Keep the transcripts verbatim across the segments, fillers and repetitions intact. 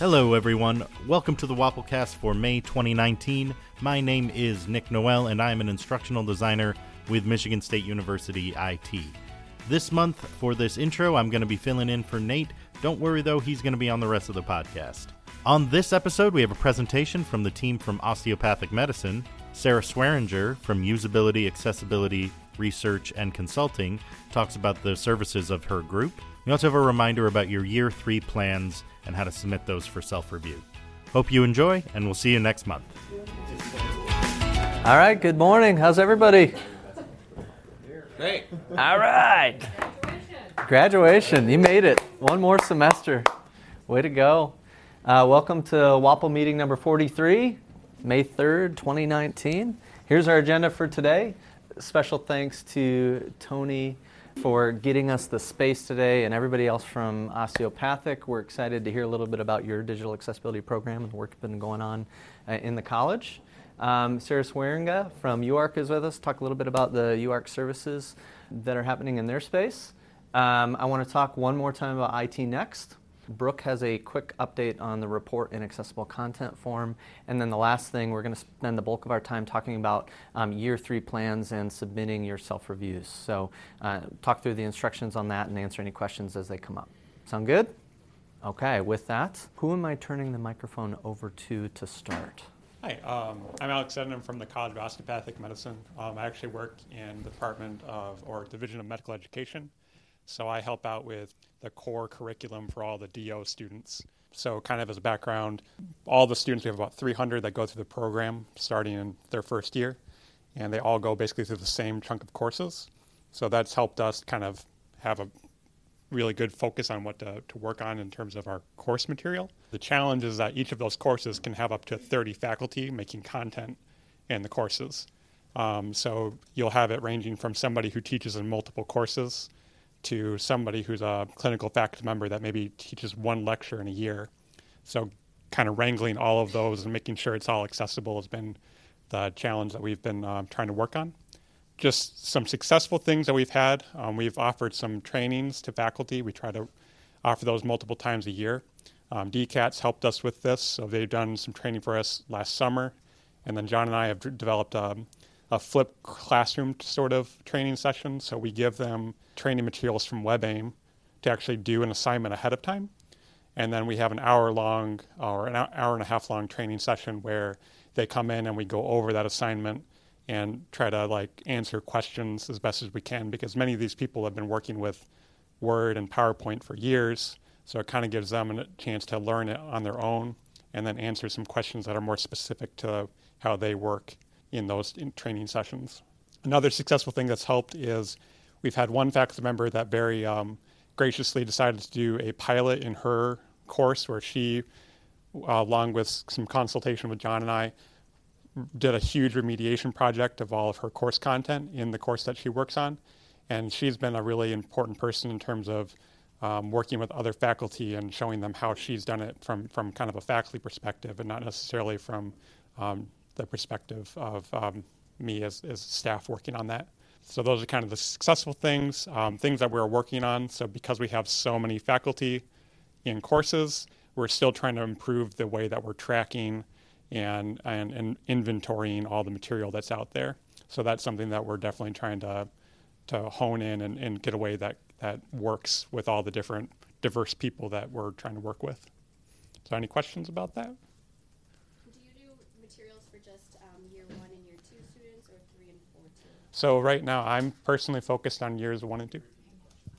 Hello everyone, welcome to the Wapplecast for May twenty nineteen. My name is Nick Noel and I am an instructional designer with Michigan State University I T. This month, for this intro, I'm going to be filling in for Nate. Don't worry though, he's going to be on the rest of the podcast. On this episode, we have a presentation from the team from Osteopathic Medicine, Sarah Swierenga from Usability, Accessibility, Research, and Consulting talks about the services of her group. We also have a reminder about your year three plans and how to submit those for self-review. Hope you enjoy, and we'll see you next month. All right, good morning. How's everybody? Great. All right. Graduation. Graduation. You made it. One more semester. Way to go. Uh, welcome to WAPL meeting number forty-three, May third, twenty nineteen. Here's our agenda for today. Special thanks to Tony for getting us the space today and everybody else from Osteopathic. We're excited to hear a little bit about your digital accessibility program and the work that's been going on uh, in the college. Um, Sarah Swierenga from U-ark is with us. Talk a little bit about the U-ark services that are happening in their space. Um, I want to talk one more time about I T Next. Brooke has a quick update on the report in accessible content form. And then the last thing, we're going to spend the bulk of our time talking about um, year three plans and submitting your self-reviews. So uh, talk through the instructions on that and answer any questions as they come up. Sound good? Okay, with that, who am I turning the microphone over to to start? Hi, um, I'm Alex Edden. I'm from the College of Osteopathic Medicine. Um, I actually work in the Department of, or Division of Medical Education. So I help out with the core curriculum for all the D O students. So kind of as a background, all the students, we have about three hundred that go through the program starting in their first year, and they all go basically through the same chunk of courses. So that's helped us kind of have a really good focus on what to, to work on in terms of our course material. The challenge is that each of those courses can have up to thirty faculty making content in the courses. Um, so you'll have it ranging from somebody who teaches in multiple courses to somebody who's a clinical faculty member that maybe teaches one lecture in a year. So kind of wrangling all of those and making sure it's all accessible has been the challenge that we've been uh, trying to work on. Just some successful things that we've had. Um, we've offered some trainings to faculty. We try to offer those multiple times a year. Um, D CAT's helped us with this, so they've done some training for us last summer. And then John and I have d- developed um, a flipped classroom sort of training session. So we give them training materials from WebAIM to actually do an assignment ahead of time. And then we have an hour long or an hour and a half long training session where they come in and we go over that assignment and try to like answer questions as best as we can, because many of these people have been working with Word and PowerPoint for years. So it kind of gives them a chance to learn it on their own and then answer some questions that are more specific to how they work in those in training sessions. Another successful thing that's helped is we've had one faculty member that very um, graciously decided to do a pilot in her course where she, uh, along with some consultation with John and I, did a huge remediation project of all of her course content in the course that she works on. And she's been a really important person in terms of um, working with other faculty and showing them how she's done it from, from kind of a faculty perspective and not necessarily from um, the perspective of um, me as, as staff working on that. So those are kind of the successful things, um, things that we're working on. So because we have so many faculty in courses, we're still trying to improve the way that we're tracking and, and, and inventorying all the material that's out there. So that's something that we're definitely trying to to hone in and, and get a way that, that works with all the different diverse people that we're trying to work with. So any questions about that? So right now, I'm personally focused on years one and two.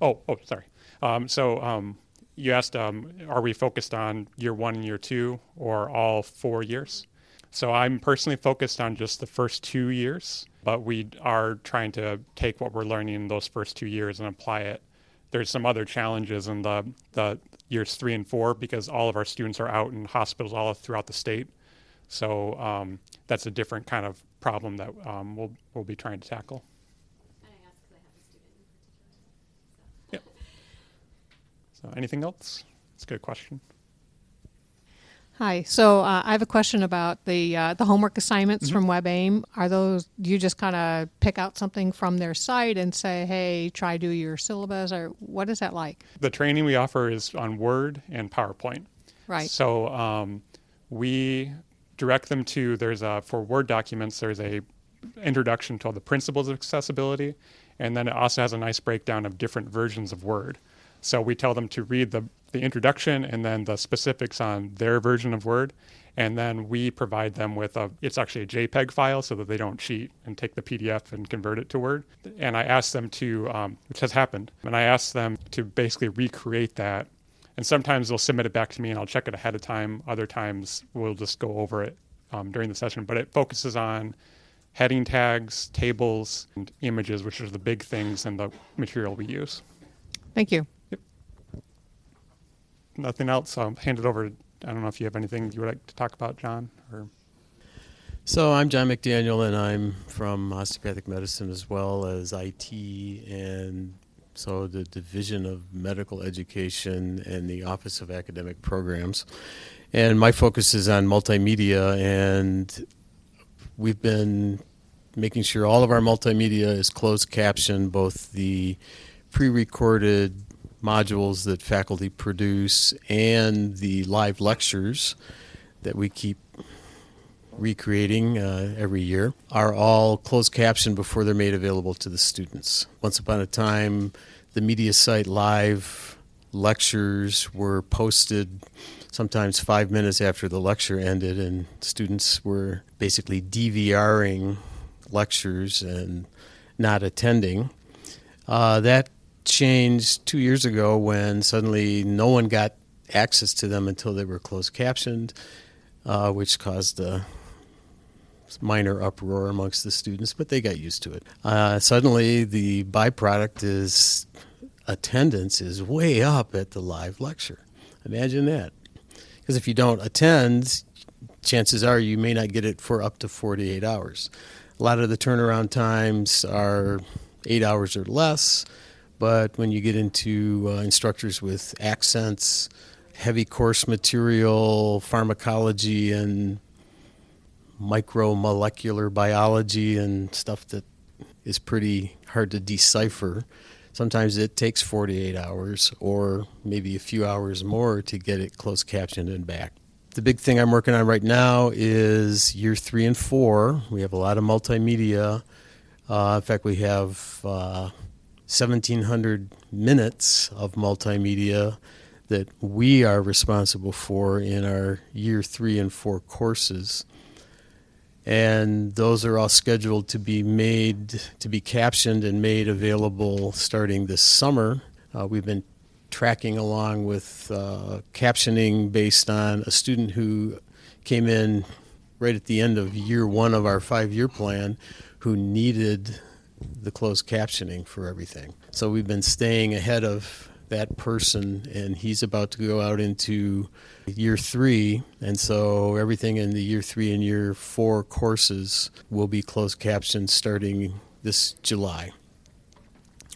Oh, oh, sorry. Um, so um, you asked, um, are we focused on year one and year two or all four years? So I'm personally focused on just the first two years, but we are trying to take what we're learning in those first two years and apply it. There's some other challenges in the, the years three and four because all of our students are out in hospitals all throughout the state. So um, that's a different kind of problem that um, we'll we'll be trying to tackle. And I ask because I have a student in particular. So. Yep. So anything else? That's a good question. Hi. So uh, I have a question about the uh, the homework assignments mm-hmm. from WebAIM. Are those, you just kind of pick out something from their site and say, hey, try do your syllabus, or what is that like? The training we offer is on Word and PowerPoint. Right. So um, we direct them to, there's a, for Word documents, there's a introduction to all the principles of accessibility, and then it also has a nice breakdown of different versions of Word. So we tell them to read the, the introduction and then the specifics on their version of Word, and then we provide them with a, it's actually a JPEG file so that they don't cheat and take the P D F and convert it to Word. And I ask them to, um, which has happened, and I ask them to basically recreate that. And sometimes they'll submit it back to me and I'll check it ahead of time. Other times we'll just go over it um, during the session, but it focuses on heading tags, tables, and images, which are the big things in the material we use. Thank you. Yep. Nothing else. I'll hand it over. I don't know if you have anything you would like to talk about, John? Or... So I'm John McDaniel, and I'm from Osteopathic Medicine as well as I T, and so the Division of Medical Education and the Office of Academic Programs. And my focus is on multimedia, and we've been making sure all of our multimedia is closed captioned, both the pre-recorded modules that faculty produce and the live lectures that we keep recreating uh, every year are all closed captioned before they're made available to the students. Once upon a time, the MediaSite live lectures were posted sometimes five minutes after the lecture ended, and students were basically DVRing lectures and not attending. Uh, that changed two years ago when suddenly no one got access to them until they were closed captioned, uh, which caused a minor uproar amongst the students, but they got used to it. Uh, suddenly the byproduct is attendance is way up at the live lecture. Imagine that. Because if you don't attend, chances are you may not get it for up to forty-eight hours. A lot of the turnaround times are eight hours or less, but when you get into uh, instructors with accents, heavy course material, pharmacology, and micromolecular biology and stuff that is pretty hard to decipher, sometimes it takes forty-eight hours or maybe a few hours more to get it closed captioned and back. The big thing I'm working on right now is year three and four. We have a lot of multimedia. Uh, in fact, we have uh, seventeen hundred minutes of multimedia that we are responsible for in our year three and four courses. And those are all scheduled to be made, to be captioned and made available starting this summer. Uh, we've been tracking along with uh, captioning based on a student who came in right at the end of year one of our five-year plan who needed the closed captioning for everything. So we've been staying ahead of that person, and he's about to go out into year three, and so everything in the year three and year four courses will be closed captioned starting this July.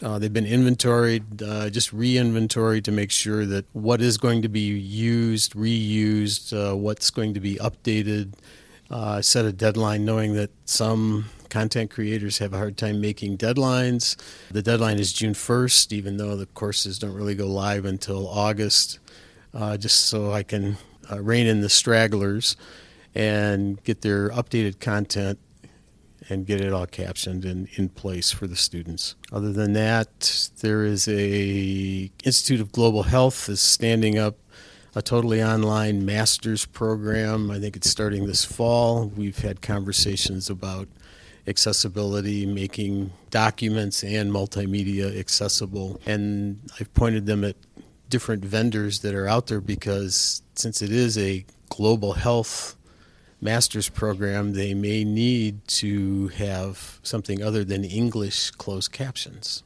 Uh, they've been inventoried, uh, just re-inventoried to make sure that what is going to be used, reused, uh, what's going to be updated. Uh, set a deadline knowing that some content creators have a hard time making deadlines. The deadline is June first, even though the courses don't really go live until August, uh, just so I can uh, rein in the stragglers and get their updated content and get it all captioned and in place for the students. Other than that, there is a Institute of Global Health is standing up a totally online master's program. I think it's starting this fall. We've had conversations about accessibility, making documents and multimedia accessible. And I've pointed them at different vendors that are out there because since it is a global health master's program, they may need to have something other than English closed captions.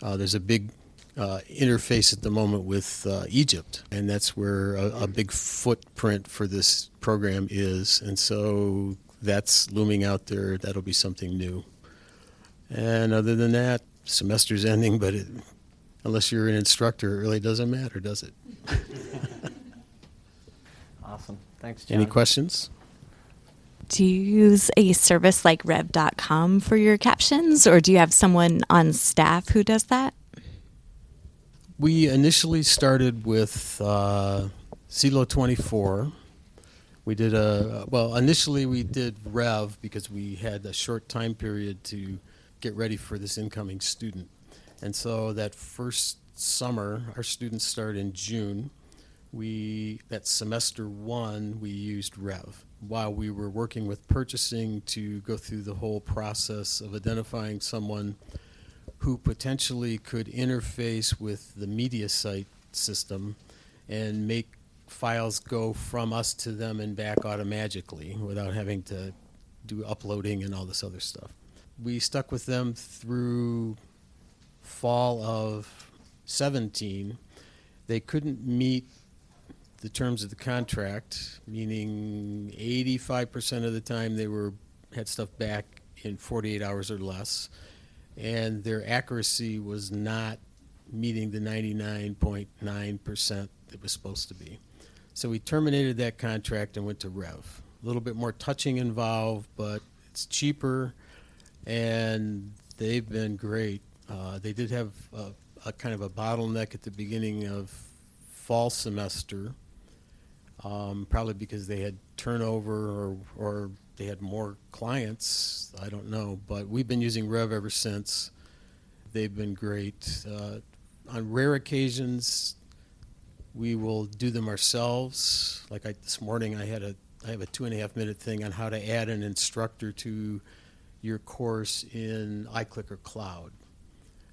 Uh, there's a big uh, interface at the moment with uh, Egypt, and that's where a, a big footprint for this program is. And so that's looming out there. That'll be something new. And other than that, semester's ending, but it, unless you're an instructor, it really doesn't matter, does it? Awesome. Thanks, John. Any questions? Do you use a service like rev dot com for your captions, or do you have someone on staff who does that? We initially started with uh, C E L O twenty-four. We did a, well, initially we did Rev because we had a short time period to get ready for this incoming student. And so that first summer, our students start in June. We, that semester one, we used Rev while we were working with purchasing to go through the whole process of identifying someone who potentially could interface with the MediaSite system and make files go from us to them and back automatically without having to do uploading and all this other stuff. We stuck with them through fall of seventeen. They couldn't meet the terms of the contract, meaning eighty-five percent of the time they were had stuff back in forty-eight hours or less, and their accuracy was not meeting the ninety-nine point nine percent it was supposed to be. So we terminated that contract and went to Rev. A little bit more touching involved, but it's cheaper, and they've been great. Uh, they did have a, a kind of a bottleneck at the beginning of fall semester, um, probably because they had turnover or, or they had more clients. I don't know, but we've been using Rev ever since. They've been great. Uh, on rare occasions, we will do them ourselves. Like I, this morning, I had a I have a two and a half minute thing on how to add an instructor to your course in iClicker Cloud,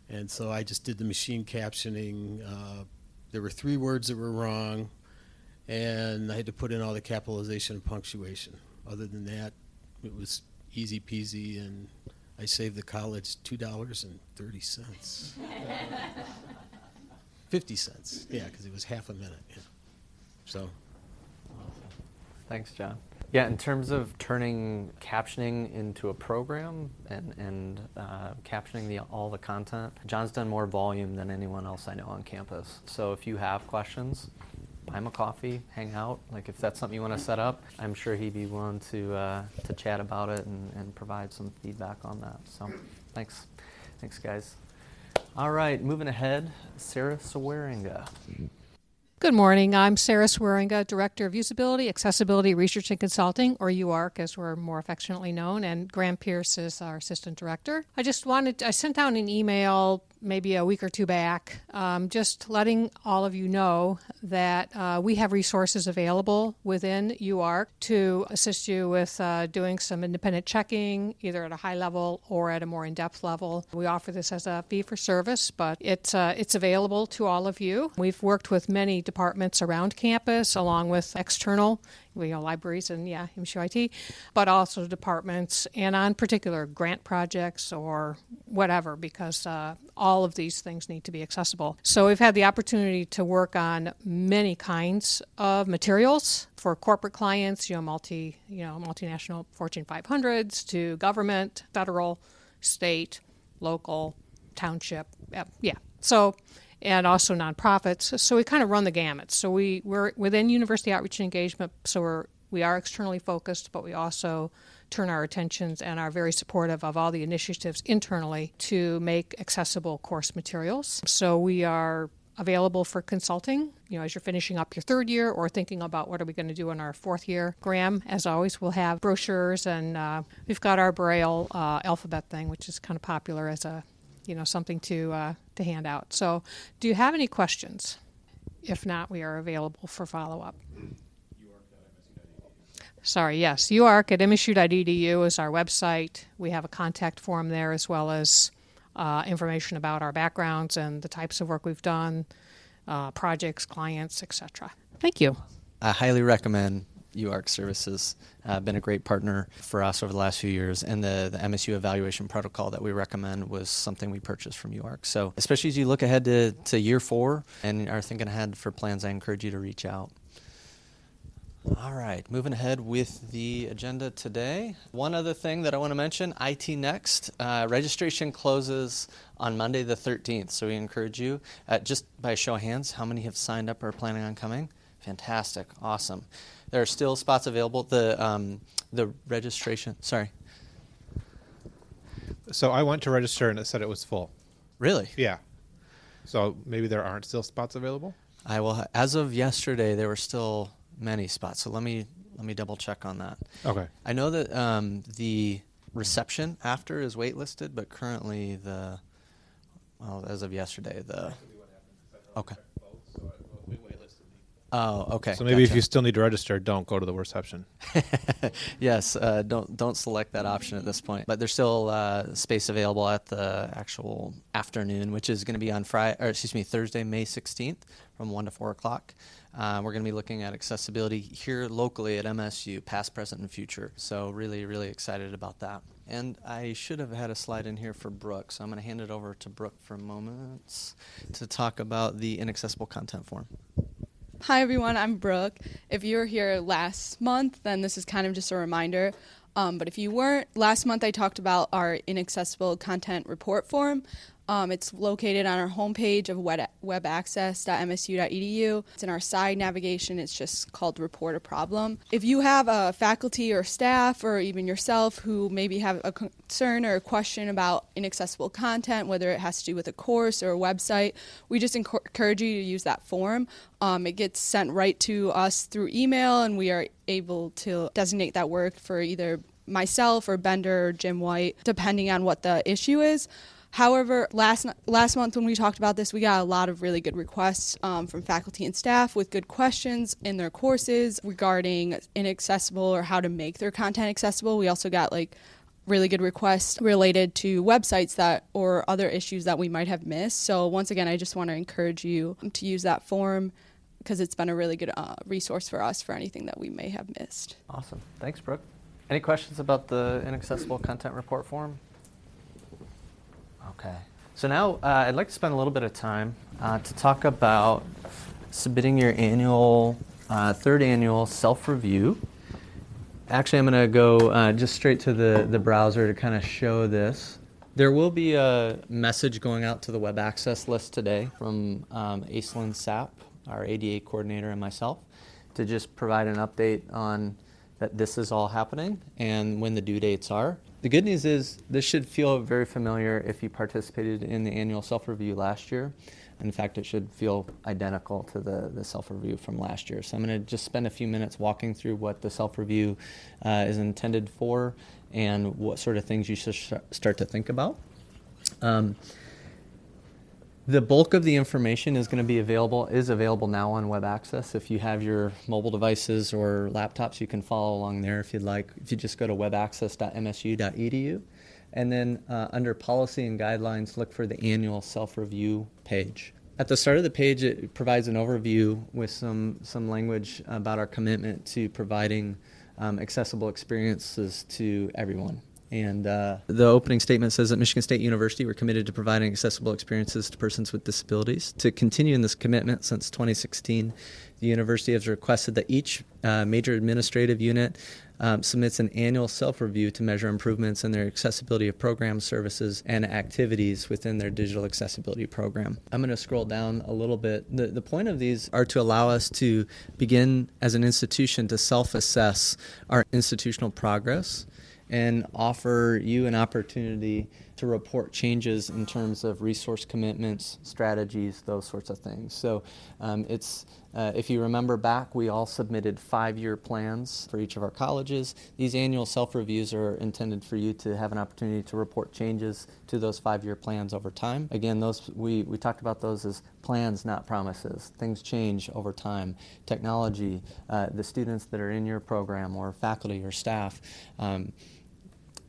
and so I just did the machine captioning. Uh, there were three words that were wrong, and I had to put in all the capitalization and punctuation. Other than that, it was easy peasy, and I saved the college two dollars and thirty cents. fifty cents, yeah, because it was half a minute. Yeah. So, thanks, John. Yeah, in terms of turning captioning into a program and and uh, captioning the all the content, John's done more volume than anyone else I know on campus. So if you have questions, buy him a coffee, hang out. Like if that's something you want to set up, I'm sure he'd be willing to uh, to chat about it and, and provide some feedback on that. So, thanks, thanks guys. All right, moving ahead, Sarah Swearinger. Good morning. I'm Sarah Swearinger, Director of Usability, Accessibility, Research, and Consulting, or U-ark as we're more affectionately known, and Graham Pierce is our Assistant Director. I just wanted, I sent out an email maybe a week or two back, um, just letting all of you know that uh, we have resources available within U-ark to assist you with uh, doing some independent checking, either at a high level or at a more in-depth level. We offer this as a fee for service, but it's, uh, it's available to all of you. We've worked with many departments around campus, along with external you know, libraries and, yeah, M S U I T, but also departments and on particular grant projects or whatever, because uh, all of these things need to be accessible. So we've had the opportunity to work on many kinds of materials for corporate clients, you know, multi, you know, multinational Fortune five hundreds, to government, federal, state, local, township, yeah. So, and also nonprofits. So we kind of run the gamut. So we, we're within University Outreach and Engagement, so we're, we are externally focused, but we also turn our attentions and are very supportive of all the initiatives internally to make accessible course materials. So we are available for consulting, you know, as you're finishing up your third year or thinking about what are we going to do in our fourth year. Graham, as always, will have brochures, and uh, we've got our Braille uh, alphabet thing, which is kind of popular as a you know, something to uh, to hand out. So do you have any questions? If not, we are available for follow-up. Sorry, yes, U ark at M S U dot E D U is our website. We have a contact form there, as well as uh, information about our backgrounds and the types of work we've done, uh, projects, clients, et cetera. Thank you. I highly recommend U ark services. Uh, been a great partner for us over the last few years, and the, the M S U evaluation protocol that we recommend was something we purchased from U ark. So especially as you look ahead to, to year four and are thinking ahead for plans, I encourage you to reach out. All right, moving ahead with the agenda today. One other thing that I want to mention, I T Next. Uh, registration closes on Monday the thirteenth, so we encourage you, uh, just by a show of hands, how many have signed up or are planning on coming? Fantastic, awesome. There are still spots available. The um, the registration, sorry. So I went to register and it said it was full. Really? Yeah. So maybe there aren't still spots available? I will. As of yesterday, there were still many spots. So let me let me double check on that. Okay. I know that um, the reception after is waitlisted, but currently the well, as of yesterday the. Okay. Oh, okay. So maybe gotcha. If you still need to register, don't go to the reception. Yes, uh, don't don't select that option at this point. But there's still uh, space available at the actual afternoon, which is going to be on Friday, or excuse me, Thursday, May sixteenth, from one to four o'clock. Uh, we're going to be looking at accessibility here locally at M S U, past, present, and future. So really, really excited about that. And I should have had a slide in here for Brooke, so I'm going to hand it over to Brooke for a moment to talk about the inaccessible content form. Hi everyone, I'm Brooke. If you were here last month, then this is kind of just a reminder. Um, but if you weren't, last month I talked about our inaccessible content report form. Um, it's located on our homepage of web access dot m s u dot e d u. It's in our side navigation. It's just called Report a Problem. If you have a faculty or staff or even yourself who maybe have a concern or a question about inaccessible content, whether it has to do with a course or a website, we just encourage you to use that form. Um, it gets sent right to us through email, and we are able to designate that work for either myself or Bender or Jim White, depending on what the issue is. However, last last month when we talked about this, we got a lot of really good requests um, from faculty and staff with good questions in their courses regarding inaccessible or how to make their content accessible. We also got like really good requests related to websites that or other issues that we might have missed. So once again, I just want to encourage you to use that form because it's been a really good uh, resource for us for anything that we may have missed. Awesome. Thanks, Brooke. Any questions about the inaccessible content report form? Okay. So now uh, I'd like to spend a little bit of time uh, to talk about submitting your annual, uh, third annual self-review. Actually, I'm going to go uh, just straight to the, the browser to kind of show this. There will be a message going out to the web access list today from um, Aislin Sapp, our A D A coordinator, and myself, to just provide an update on that this is all happening and when the due dates are. The good news is this should feel very familiar if you participated in the annual self-review last year. In fact, it should feel identical to the, the self-review from last year. So I'm going to just spend a few minutes walking through what the self-review uh, is intended for and what sort of things you should sh- start to think about. Um, the bulk of the information is going to be available, is available now on WebAccess. If you have your mobile devices or laptops, you can follow along there if you'd like. If you just go to web access dot m s u dot e d u, and then uh, under policy and guidelines, look for the annual self-review page. At the start of the page, it provides an overview with some, some language about our commitment to providing um, accessible experiences to everyone. And uh, the opening statement says, at Michigan State University, we're committed to providing accessible experiences to persons with disabilities. To continue in this commitment since twenty sixteen, the university has requested that each uh, major administrative unit um, submits an annual self-review to measure improvements in their accessibility of programs, services, and activities within their digital accessibility program. I'm going to scroll down a little bit. The, the point of these are to allow us to begin as an institution to self-assess our institutional progress and offer you an opportunity to report changes in terms of resource commitments, strategies, those sorts of things. So um, it's, uh, if you remember back, we all submitted five-year plans for each of our colleges. These annual self-reviews are intended for you to have an opportunity to report changes to those five-year plans over time. Again, those we, we talked about those as plans, not promises. Things change over time. Technology, uh, the students that are in your program or faculty or staff, um,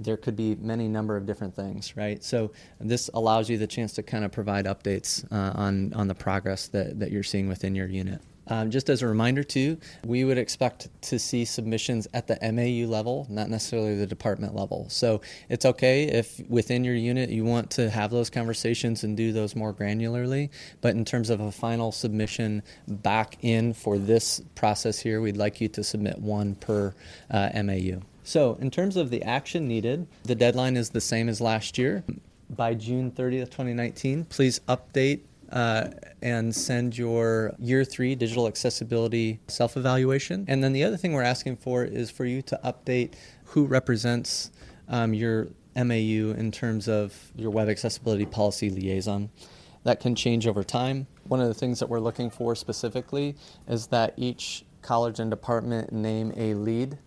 there could be many number of different things, right? So this allows you the chance to kind of provide updates uh, on, on the progress that, that you're seeing within your unit. Um, just as a reminder, too, we would expect to see submissions at the M A U level, not necessarily the department level. So it's okay if within your unit you want to have those conversations and do those more granularly. But in terms of a final submission back in for this process here, we'd like you to submit one per uh, M A U. So in terms of the action needed, the deadline is the same as last year. By June thirtieth, twenty nineteen, please update uh, and send your year three digital accessibility self-evaluation. And then the other thing we're asking for is for you to update who represents um, your M A U in terms of your web accessibility policy liaison. That can change over time. One of the things that we're looking for specifically is that each college and department name a lead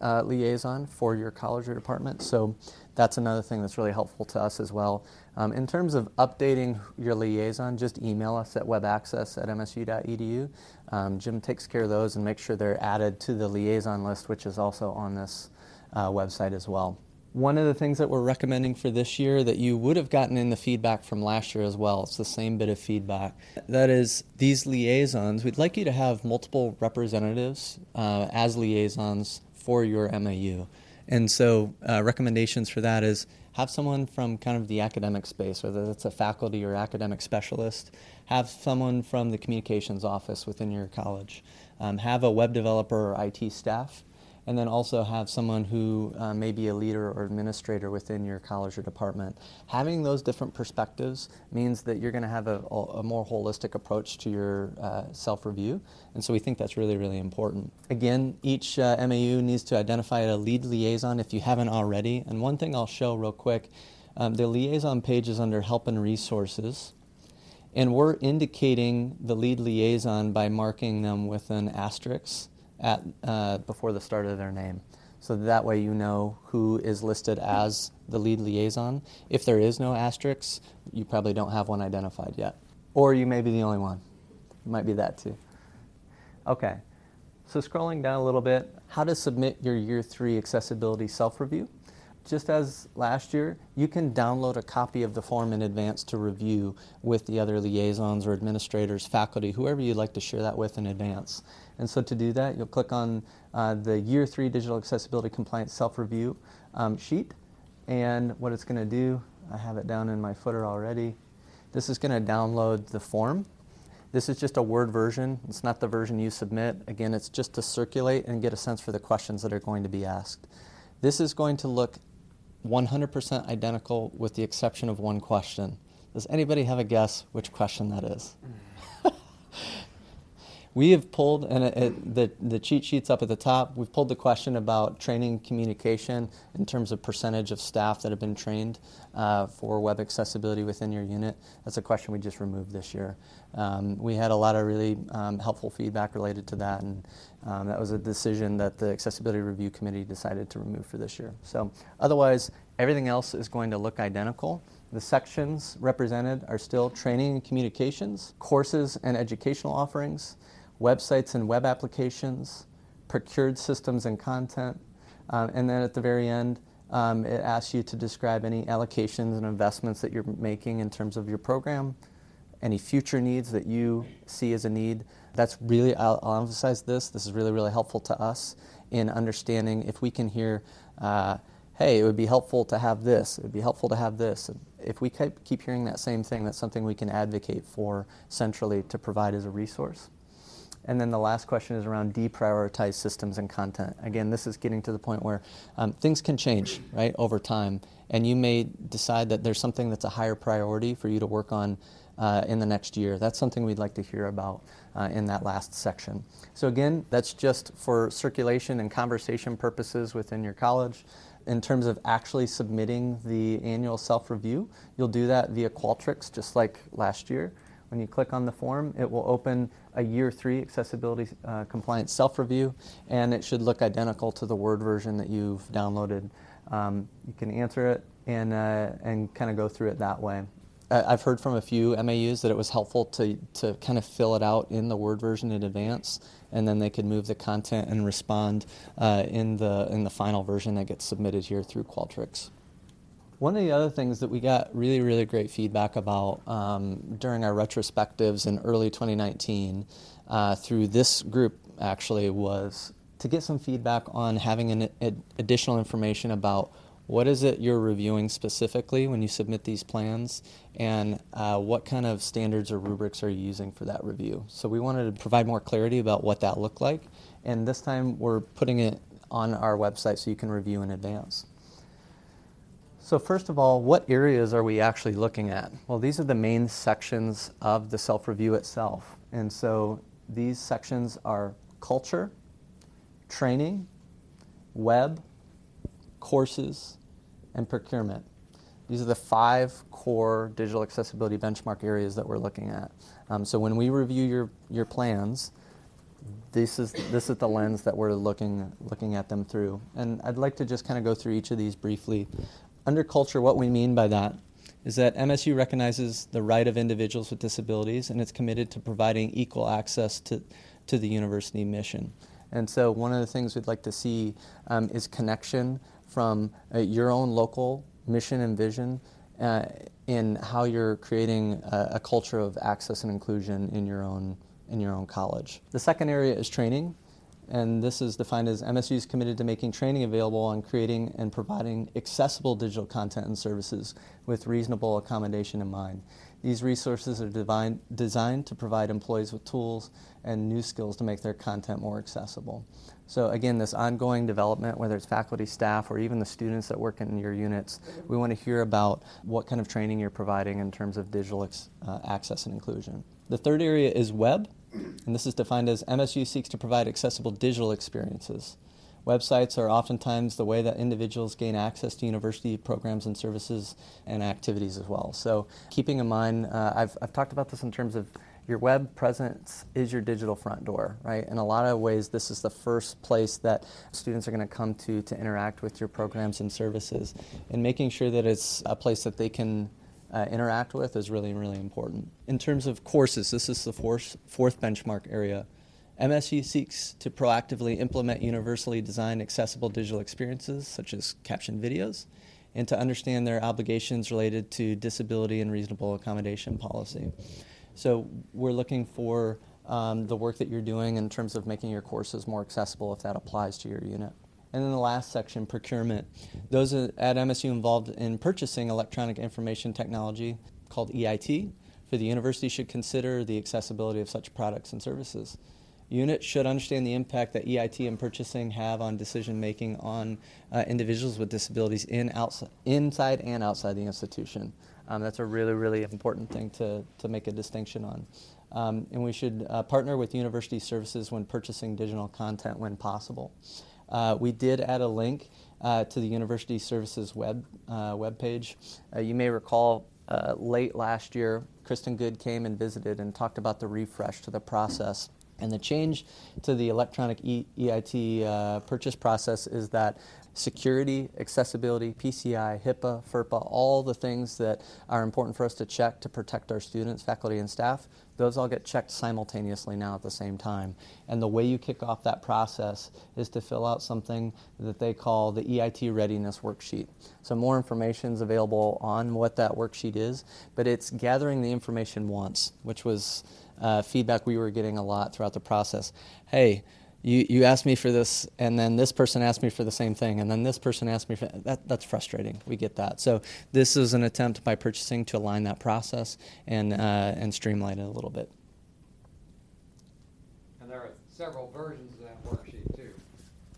uh, liaison for your college or department. So that's another thing that's really helpful to us as well. Um, in terms of updating your liaison, just email us at webaccess at m s u dot e d u. Um, Jim takes care of those and makes sure they're added to the liaison list, which is also on this uh, website as well. One of the things that we're recommending for this year that you would have gotten in the feedback from last year as well, it's the same bit of feedback, that is these liaisons, we'd like you to have multiple representatives uh, as liaisons for your M A U. And so uh, recommendations for that is have someone from kind of the academic space, whether that's a faculty or academic specialist, have someone from the communications office within your college, um, have a web developer or I T staff, and then also have someone who uh, may be a leader or administrator within your college or department. Having those different perspectives means that you're going to have a, a more holistic approach to your uh, self-review, and so we think that's really, really important. Again, each uh, M A U needs to identify a lead liaison if you haven't already, and one thing I'll show real quick, um, the liaison page is under Help and Resources, and we're indicating the lead liaison by marking them with an asterisk at uh, before the start of their name. So that way you know who is listed as the lead liaison. If there is no asterisk, you probably don't have one identified yet. Or you may be the only one. It might be that too. Okay, so scrolling down a little bit, how to submit your year three accessibility self-review. Just as last year, you can download a copy of the form in advance to review with the other liaisons or administrators, faculty, whoever you'd like to share that with in advance. And so to do that, you'll click on uh, the Year three Digital Accessibility Compliance Self-Review um, sheet. And what it's going to do, I have it down in my footer already. This is going to download the form. This is just a Word version. It's not the version you submit. Again, it's just to circulate and get a sense for the questions that are going to be asked. This is going to look one hundred percent identical with the exception of one question. Does anybody have a guess which question that is? We have pulled, and it, it, the, the cheat sheet's up at the top, we've pulled the question about training communication in terms of percentage of staff that have been trained uh, for web accessibility within your unit. That's a question we just removed this year. Um, we had a lot of really um, helpful feedback related to that, and um, that was a decision that the Accessibility Review Committee decided to remove for this year. So otherwise, everything else is going to look identical. The sections represented are still training and communications, courses and educational offerings, websites and web applications, procured systems and content, um, and then at the very end, um, it asks you to describe any allocations and investments that you're making in terms of your program, any future needs that you see as a need. That's really, I'll, I'll emphasize this, this is really, really helpful to us in understanding if we can hear, uh, hey, it would be helpful to have this, it would be helpful to have this. If we keep hearing that same thing, that's something we can advocate for centrally to provide as a resource. And then the last question is around deprioritized systems and content. Again, this is getting to the point where um, things can change, right, over time. And you may decide that there's something that's a higher priority for you to work on uh, in the next year. That's something we'd like to hear about uh, in that last section. So again, that's just for circulation and conversation purposes within your college. In terms of actually submitting the annual self-review, you'll do that via Qualtrics, just like last year. When you click on the form, it will open a Year three Accessibility uh, Compliance Self-Review, and it should look identical to the Word version that you've downloaded. Um, you can answer it and uh, and kind of go through it that way. I've heard from a few M A Us that it was helpful to, to kind of fill it out in the Word version in advance, and then they could move the content and respond uh, in the in the final version that gets submitted here through Qualtrics. One of the other things that we got really, really great feedback about um, during our retrospectives in early twenty nineteen uh, through this group actually was to get some feedback on having an, an additional information about what is it you're reviewing specifically when you submit these plans and uh, what kind of standards or rubrics are you using for that review. So we wanted to provide more clarity about what that looked like, and this time we're putting it on our website so you can review in advance. So first of all, what areas are we actually looking at? Well, these are the main sections of the self-review itself. And so these sections are culture, training, web, courses, and procurement. These are the five core digital accessibility benchmark areas that we're looking at. Um, so when we review your, your plans, this is this is the lens that we're looking looking at them through. And I'd like to just kind of go through each of these briefly. Under culture, what we mean by that is that M S U recognizes the right of individuals with disabilities, and it's committed to providing equal access to, to the university mission. And so one of the things we'd like to see um, is connection from uh, your own local mission and vision uh, in how you're creating a, a culture of access and inclusion in your own in your own college. The second area is training, and this is defined as M S U is committed to making training available on creating and providing accessible digital content and services with reasonable accommodation in mind. These resources are divine, designed to provide employees with tools and new skills to make their content more accessible. So again, this ongoing development, whether it's faculty, staff, or even the students that work in your units, we want to hear about what kind of training you're providing in terms of digital ex, uh, access and inclusion. The third area is web, and this is defined as M S U seeks to provide accessible digital experiences. Websites are oftentimes the way that individuals gain access to university programs and services and activities as well. So keeping in mind, uh, I've, I've talked about this in terms of your web presence is your digital front door, right? In a lot of ways, this is the first place that students are going to come to to interact with your programs and services. And making sure that it's a place that they can Uh, interact with is really, really important. In terms of courses, this is the fourth, fourth benchmark area. M S U seeks to proactively implement universally designed accessible digital experiences, such as captioned videos, and to understand their obligations related to disability and reasonable accommodation policy. So we're looking for um, the work that you're doing in terms of making your courses more accessible if that applies to your unit. And then the last section, procurement. Those at M S U involved in purchasing electronic information technology, called E I T, for the university should consider the accessibility of such products and services. Units should understand the impact that E I T and purchasing have on decision-making on uh, individuals with disabilities in outside, inside and outside the institution. Um, that's a really, really important thing to, to make a distinction on. Um, and we should uh, partner with university services when purchasing digital content when possible. Uh, we did add a link uh, to the University Services web uh, webpage. Uh, you may recall uh, late last year, Kristen Good came and visited and talked about the refresh to the process. And the change to the electronic e- EIT uh, purchase process is that security, accessibility, P C I, HIPAA, FERPA, all the things that are important for us to check to protect our students, faculty, and staff, those all get checked simultaneously now at the same time. And the way you kick off that process is to fill out something that they call the E I T Readiness Worksheet. So more information is available on what that worksheet is, but it's gathering the information once, which was uh, feedback we were getting a lot throughout the process. Hey, you, you asked me for this, and then this person asked me for the same thing, and then this person asked me for that. That's frustrating. We get that. So this is an attempt by purchasing to align that process and uh, and streamline it a little bit. And there are several versions of that worksheet too.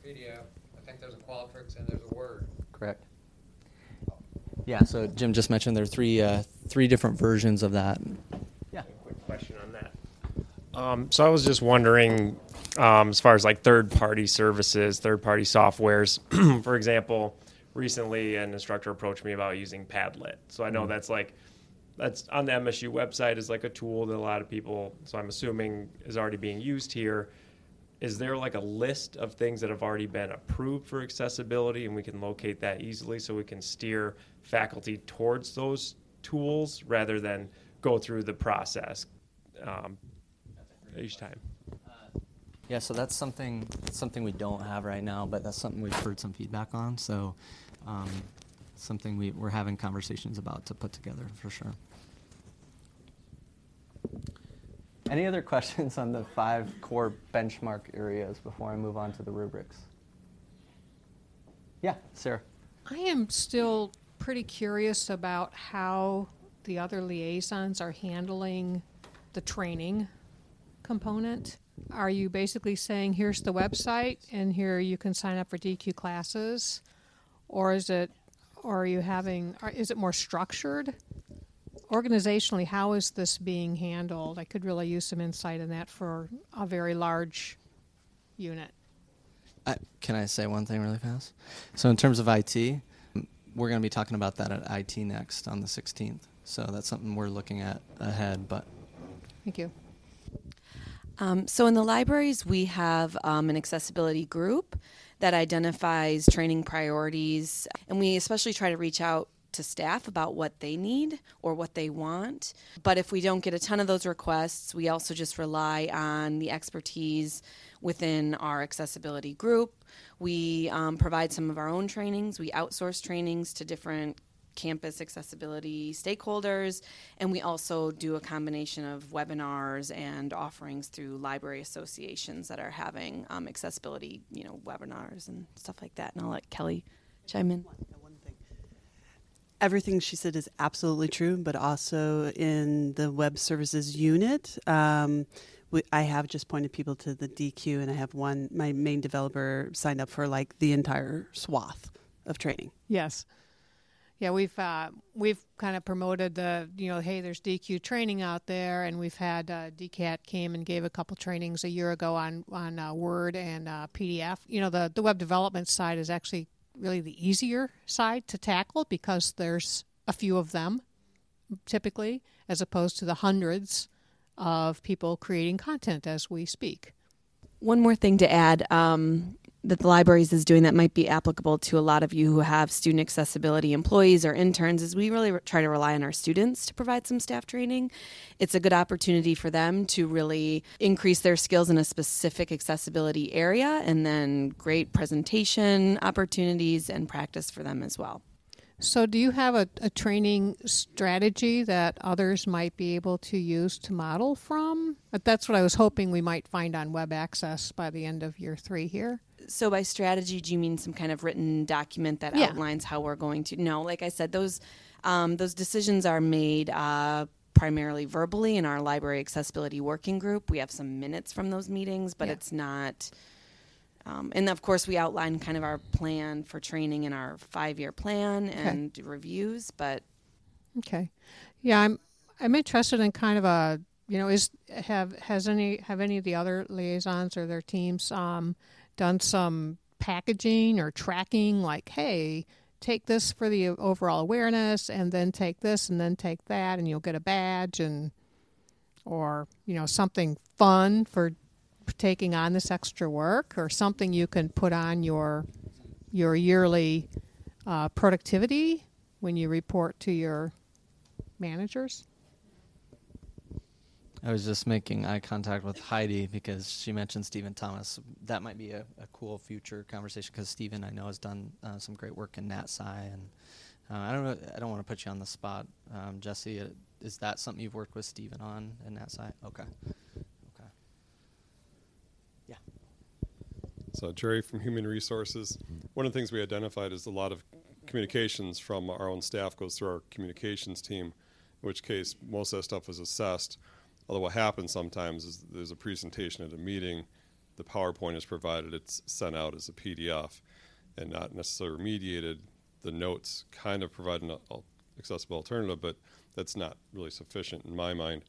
P D F. I think there's a Qualtrics and there's a Word. Correct. Yeah. So Jim just mentioned there are three uh, three different versions of that. Yeah. A quick question on that. Um, so I was just wondering. Um, as far as like third-party services, third-party softwares. For example, recently an instructor approached me about using Padlet. So I know mm-hmm. that's like, that's on the M S U website is like a tool that a lot of people, so I'm assuming is already being used here. Is there like a list of things that have already been approved for accessibility and we can locate that easily so we can steer faculty towards those tools rather than go through the process um, each time? Yeah, so that's something something we don't have right now, but that's something we've heard some feedback on. So um, something we, we're having conversations about to put together for sure. Any other questions on the five core benchmark areas before I move on to the rubrics? Yeah, Sarah. I am still pretty curious about how the other liaisons are handling the training component. Are you basically saying, here's the website, and here you can sign up for D Q classes? Or is it, or are you having, or is it more structured? Organizationally, how is this being handled? I could really use some insight in that for a very large unit. Uh, can I say one thing really fast? So in terms of I T, we're going to be talking about that at I T Next on the sixteenth. So that's something we're looking at ahead. But thank you. Um, so in the libraries, we have um, an accessibility group that identifies training priorities, and we especially try to reach out to staff about what they need or what they want. But if we don't get a ton of those requests, we also just rely on the expertise within our accessibility group. We um, provide some of our own trainings. We outsource trainings to different campus accessibility stakeholders, and we also do a combination of webinars and offerings through library associations that are having um, accessibility, you know, webinars and stuff like that. And I'll let Kelly chime in. Everything she said is absolutely true, but also in the web services unit, um, we, I have just pointed people to the D Q, and I have one, my main developer signed up for like the entire swath of training. Yes. Yeah, we've uh, we've kind of promoted the, you know, hey, there's D Q training out there, and we've had uh, D C A T came and gave a couple trainings a year ago on on uh, Word and uh, P D F. You know, the, the web development side is actually really the easier side to tackle because there's a few of them typically, as opposed to the hundreds of people creating content as we speak. One more thing to add. Um... that the libraries is doing that might be applicable to a lot of you who have student accessibility employees or interns is we really re- try to rely on our students to provide some staff training. It's a good opportunity for them to really increase their skills in a specific accessibility area, and then great presentation opportunities and practice for them as well. So do you have a, a training strategy that others might be able to use to model from? That's what I was hoping we might find on Web Access by the end of year three here. So by strategy, do you mean some kind of written document that yeah. outlines how we're going to? No, like I said, those um, those decisions are made uh, primarily verbally in our library accessibility working group. We have some minutes from those meetings, but yeah. it's not... Um, and, of course, we outline kind of our plan for training in our five-year plan and okay. reviews, but... Okay. Yeah, I'm I'm interested in kind of a, you know, is have has any have any of the other liaisons or their teams um, done some packaging or tracking, like, hey, take this for the overall awareness and then take this and then take that and you'll get a badge and, or, you know, something fun for taking on this extra work, or something you can put on your your yearly uh, productivity when you report to your managers? I was just making eye contact with Heidi because she mentioned Stephen Thomas. That might be a, a cool future conversation because Stephen, I know, has done uh, some great work in NatSci, and uh, I don't know, I don't want to put you on the spot, um, Jesse. Is that something you've worked with Stephen on in NatSci? Okay. So Jerry from Human Resources. One of the things we identified is a lot of communications from our own staff goes through our communications team, in which case most of that stuff is assessed. Although what happens sometimes is there's a presentation at a meeting, the PowerPoint is provided, it's sent out as a P D F and not necessarily remediated. The notes kind of provide an accessible alternative, but that's not really sufficient in my mind.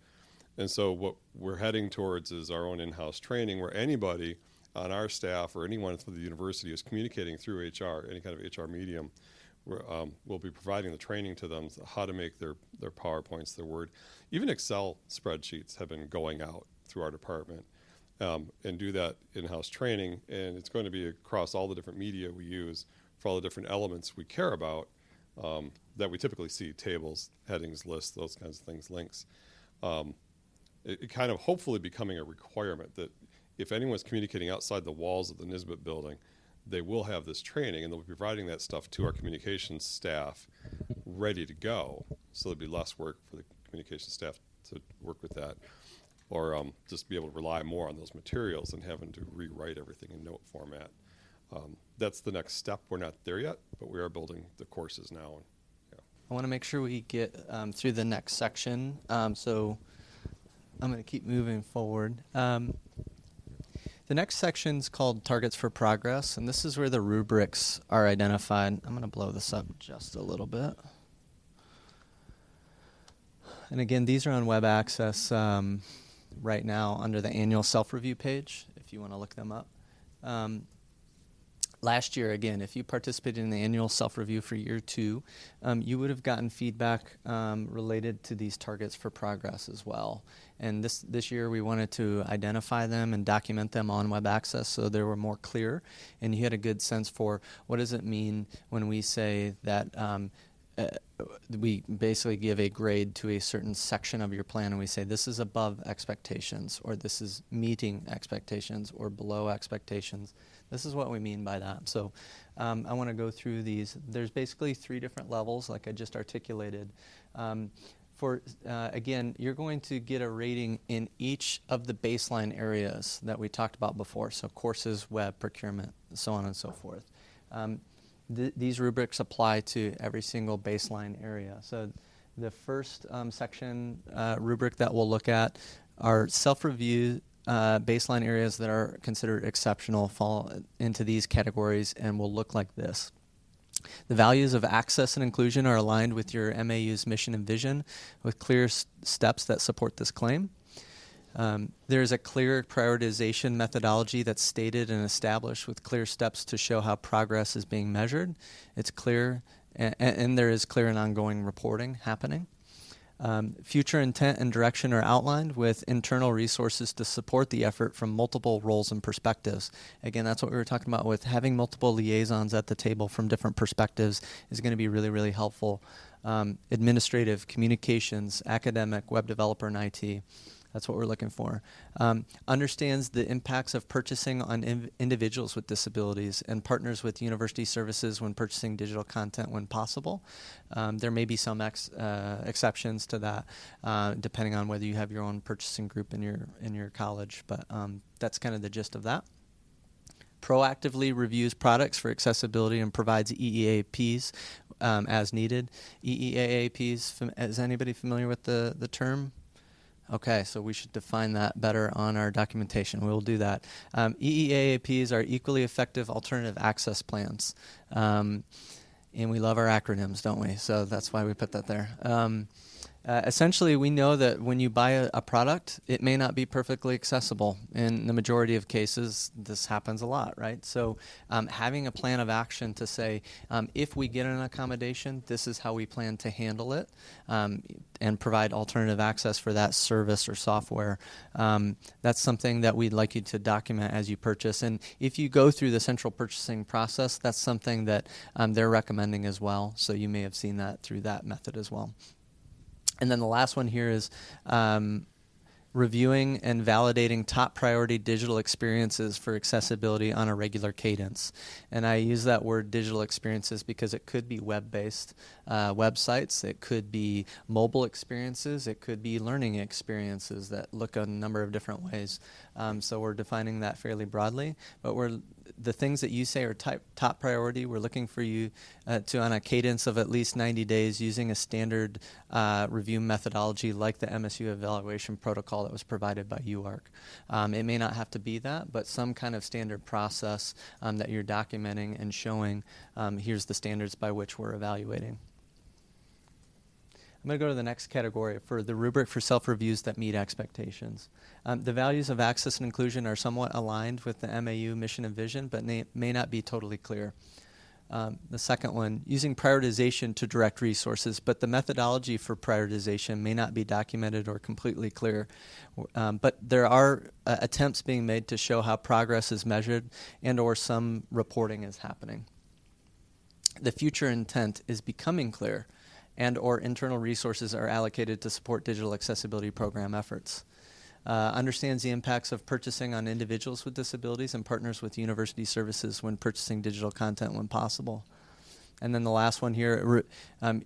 And so what we're heading towards is our own in-house training where anybody on our staff or anyone from the university is communicating through H R, any kind of H R medium, where, um, we'll be providing the training to them how to make their, their PowerPoints, their Word. Even Excel spreadsheets have been going out through our department um, and do that in-house training. And it's going to be across all the different media we use for all the different elements we care about um, that we typically see, tables, headings, lists, those kinds of things, links. Um, it, it kind of hopefully becoming a requirement that if anyone's communicating outside the walls of the Nisbet building, they will have this training, and they'll be providing that stuff to our communications staff ready to go, so there'll be less work for the communications staff to work with that, or um, just be able to rely more on those materials and having to rewrite everything in note format. Um, that's the next step. We're not there yet, but we are building the courses now. Yeah. I want to make sure we get um, through the next section, um, so I'm going to keep moving forward. Um, The next section is called Targets for Progress, and this is where the rubrics are identified. I'm going to blow this up just a little bit. And again, these are on Web Access um, right now under the annual self-review page, if you want to look them up. Um, Last year, again, if you participated in the annual self-review for year two, um, you would have gotten feedback um, related to these targets for progress as well. And this, this year, we wanted to identify them and document them on WebAccess so they were more clear, and you had a good sense for what does it mean when we say that um, uh, we basically give a grade to a certain section of your plan, and we say this is above expectations, or this is meeting expectations, or below expectations. This is what we mean by that. So um, I want to go through these. There's basically three different levels, like I just articulated. Um, for uh, again, you're going to get a rating in each of the baseline areas that we talked about before, so courses, web, procurement, so on and so forth. Um, th- these rubrics apply to every single baseline area. So the first um, section uh, rubric that we'll look at are self-review Uh, baseline areas that are considered exceptional fall into these categories and will look like this. The values of access and inclusion are aligned with your M A U's mission and vision, with clear s- steps that support this claim. Um, there is a clear prioritization methodology that's stated and established with clear steps to show how progress is being measured. It's clear, and, and there is clear and ongoing reporting happening. Um, future intent and direction are outlined with internal resources to support the effort from multiple roles and perspectives. Again, that's what we were talking about with having multiple liaisons at the table from different perspectives is going to be really, really helpful. Um, administrative, communications, academic, web developer, and I T. That's what we're looking for. Um, understands the impacts of purchasing on in- individuals with disabilities and partners with university services when purchasing digital content when possible. Um, there may be some ex- uh, exceptions to that, uh, depending on whether you have your own purchasing group in your in your college, but um, that's kind of the gist of that. Proactively reviews products for accessibility and provides E E A Ps um, as needed. E E A Ps, is anybody familiar with the, the term? Okay, so we should define that better on our documentation. We'll do that. Um, E E A Ps are equally effective alternative access plans. Um, and we love our acronyms, don't we? So that's why we put that there. Um, uh, essentially, we know that when you buy a, a product, it may not be perfectly accessible. In the majority of cases, this happens a lot, right? So um, having a plan of action to say, um, if we get an accommodation, this is how we plan to handle it. Um, and provide alternative access for that service or software. Um, that's something that we'd like you to document as you purchase. And if you go through the central purchasing process, that's something that um, they're recommending as well. So you may have seen that through that method as well. And then the last one here is um, reviewing and validating top priority digital experiences for accessibility on a regular cadence. And I use that word digital experiences because it could be web-based uh, websites, it could be mobile experiences, it could be learning experiences that look a number of different ways. Um, so we're defining that fairly broadly, but we're the things that you say are type, top priority, we're looking for you uh, to, on a cadence of at least ninety days, using a standard uh, review methodology like the M S U evaluation protocol that was provided by U-ark. Um, it may not have to be that, but some kind of standard process um, that you're documenting and showing, um, here's the standards by which we're evaluating. I'm going to go to the next category for the rubric for self-reviews that meet expectations. Um, the values of access and inclusion are somewhat aligned with the M A U mission and vision, but may, may not be totally clear. Um, the second one, using prioritization to direct resources, but the methodology for prioritization may not be documented or completely clear. Um, but there are uh, attempts being made to show how progress is measured and or some reporting is happening. The future intent is becoming clear, and or internal resources are allocated to support digital accessibility program efforts. Uh, understands the impacts of purchasing on individuals with disabilities and partners with university services when purchasing digital content when possible. And then the last one here, re- um,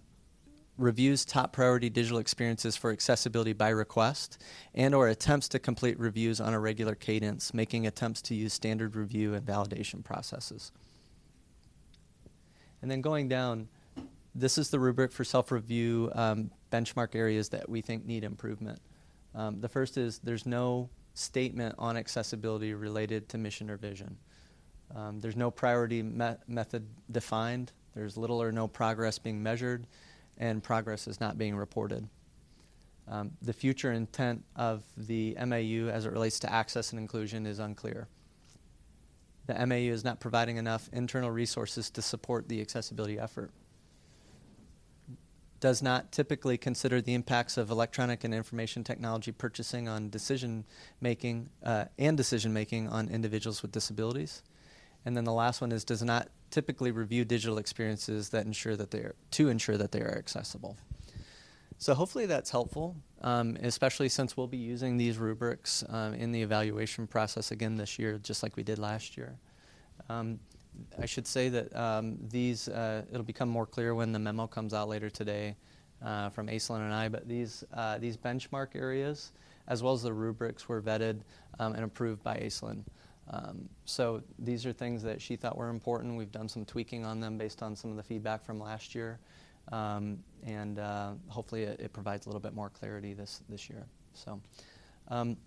reviews top priority digital experiences for accessibility by request and or attempts to complete reviews on a regular cadence, making attempts to use standard review and validation processes. And then going down, this is the rubric for self-review um, benchmark areas that we think need improvement. Um, the first is there's no statement on accessibility related to mission or vision. Um, there's no priority me- method defined. There's little or no progress being measured, and progress is not being reported. Um, the future intent of the M A U as it relates to access and inclusion is unclear. the M A U is not providing enough internal resources to support the accessibility effort. Does not typically consider the impacts of electronic and information technology purchasing on decision making uh, and decision making on individuals with disabilities. And then the last one is does not typically review digital experiences that ensure that they are, to ensure that they are accessible. So hopefully that's helpful, um, especially since we'll be using these rubrics um, in the evaluation process again this year, just like we did last year. Um, I should say that um, these, uh, it'll become more clear when the memo comes out later today uh, from Aislin and I, but these uh, these benchmark areas, as well as the rubrics, were vetted um, and approved by Aislin. Um, so these are things that she thought were important. We've done some tweaking on them based on some of the feedback from last year, um, and uh, hopefully it, it provides a little bit more clarity this, this year. So. Um,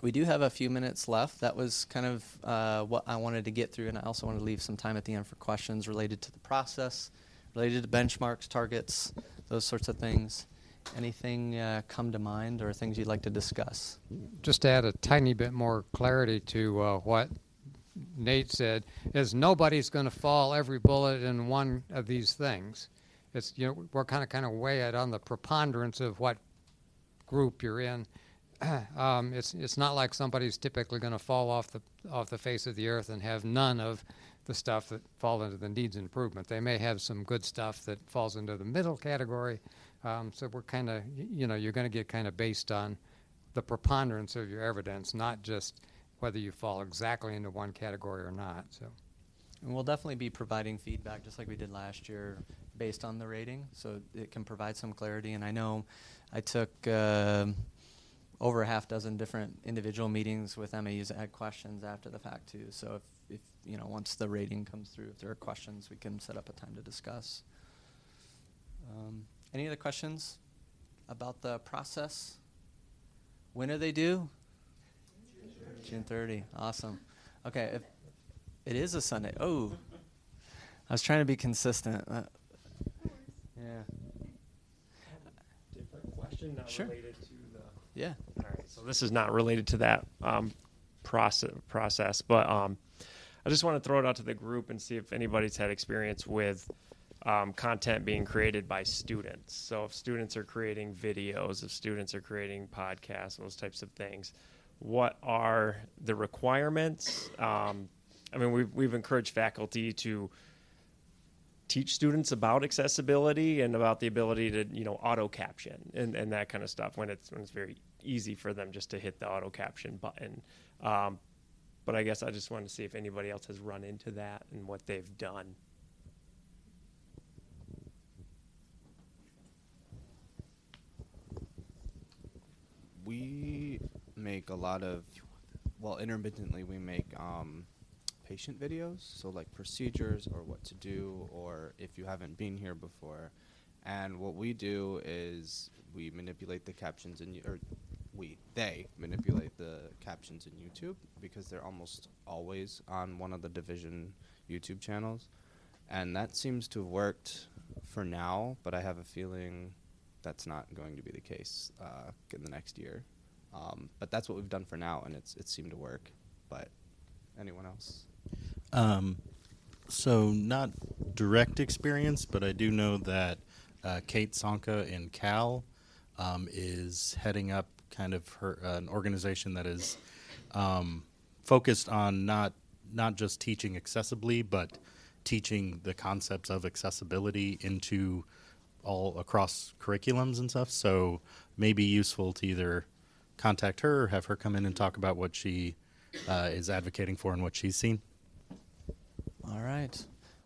We do have a few minutes left. That was kind of uh, what I wanted to get through, and I also wanted to leave some time at the end for questions related to the process, related to benchmarks, targets, those sorts of things. Anything uh, come to mind or things you'd like to discuss? Just to add a tiny bit more clarity to uh, what Nate said, is nobody's going to fall every bullet in one of these things. It's, you know, we're kind of kind of weigh it on the preponderance of what group you're in. Um, it's it's not like somebody's typically going to fall off the off the face of the earth and have none of the stuff that falls into the needs improvement. They may have some good stuff that falls into the middle category. Um, so we're kind of, you know, you're going to get kind of based on the preponderance of your evidence, not just whether you fall exactly into one category or not. So, and we'll definitely be providing feedback just like we did last year based on the rating, so it can provide some clarity. And I know I took. Uh, over a half dozen different individual meetings with M A Us that had questions after the fact too. So if, if you know, once the rating comes through, if there are questions, we can set up a time to discuss. Um, any other questions about the process? When are they due? June thirtieth. Awesome. Okay, if it is a Sunday. Oh, I was trying to be consistent. Uh, yeah. Different question, not sure. Related to. Yeah. All right. So this is not related to that um, process, process, but um, I just want to throw it out to the group and see if anybody's had experience with um, content being created by students. So if students are creating videos, if students are creating podcasts, those types of things, what are the requirements? Um, I mean, we've, we've encouraged faculty to teach students about accessibility and about the ability to, you know, auto caption and, and that kind of stuff when it's when it's very easy for them just to hit the auto caption button. Um, but I guess I just wanted to see if anybody else has run into that and what they've done. We make a lot of, well, intermittently we make um, patient videos, so like procedures or what to do or if you haven't been here before. And what we do is we manipulate the captions in or we they manipulate the captions in YouTube because they're almost always on one of the division YouTube channels, and that seems to have worked for now, but I have a feeling that's not going to be the case uh, in the next year. Um, but that's what we've done for now, and it's it seemed to work. But anyone else? Um, so not direct experience, but I do know that uh, Kate Sonka in Cal um, is heading up kind of her, uh, an organization that is um, focused on not not just teaching accessibly, but teaching the concepts of accessibility into all across curriculums and stuff. So maybe useful to either contact her or have her come in and talk about what she uh, is advocating for and what she's seen. All right.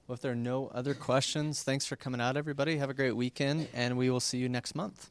Well, if there are no other questions, thanks for coming out, everybody. Have a great weekend, and we will see you next month.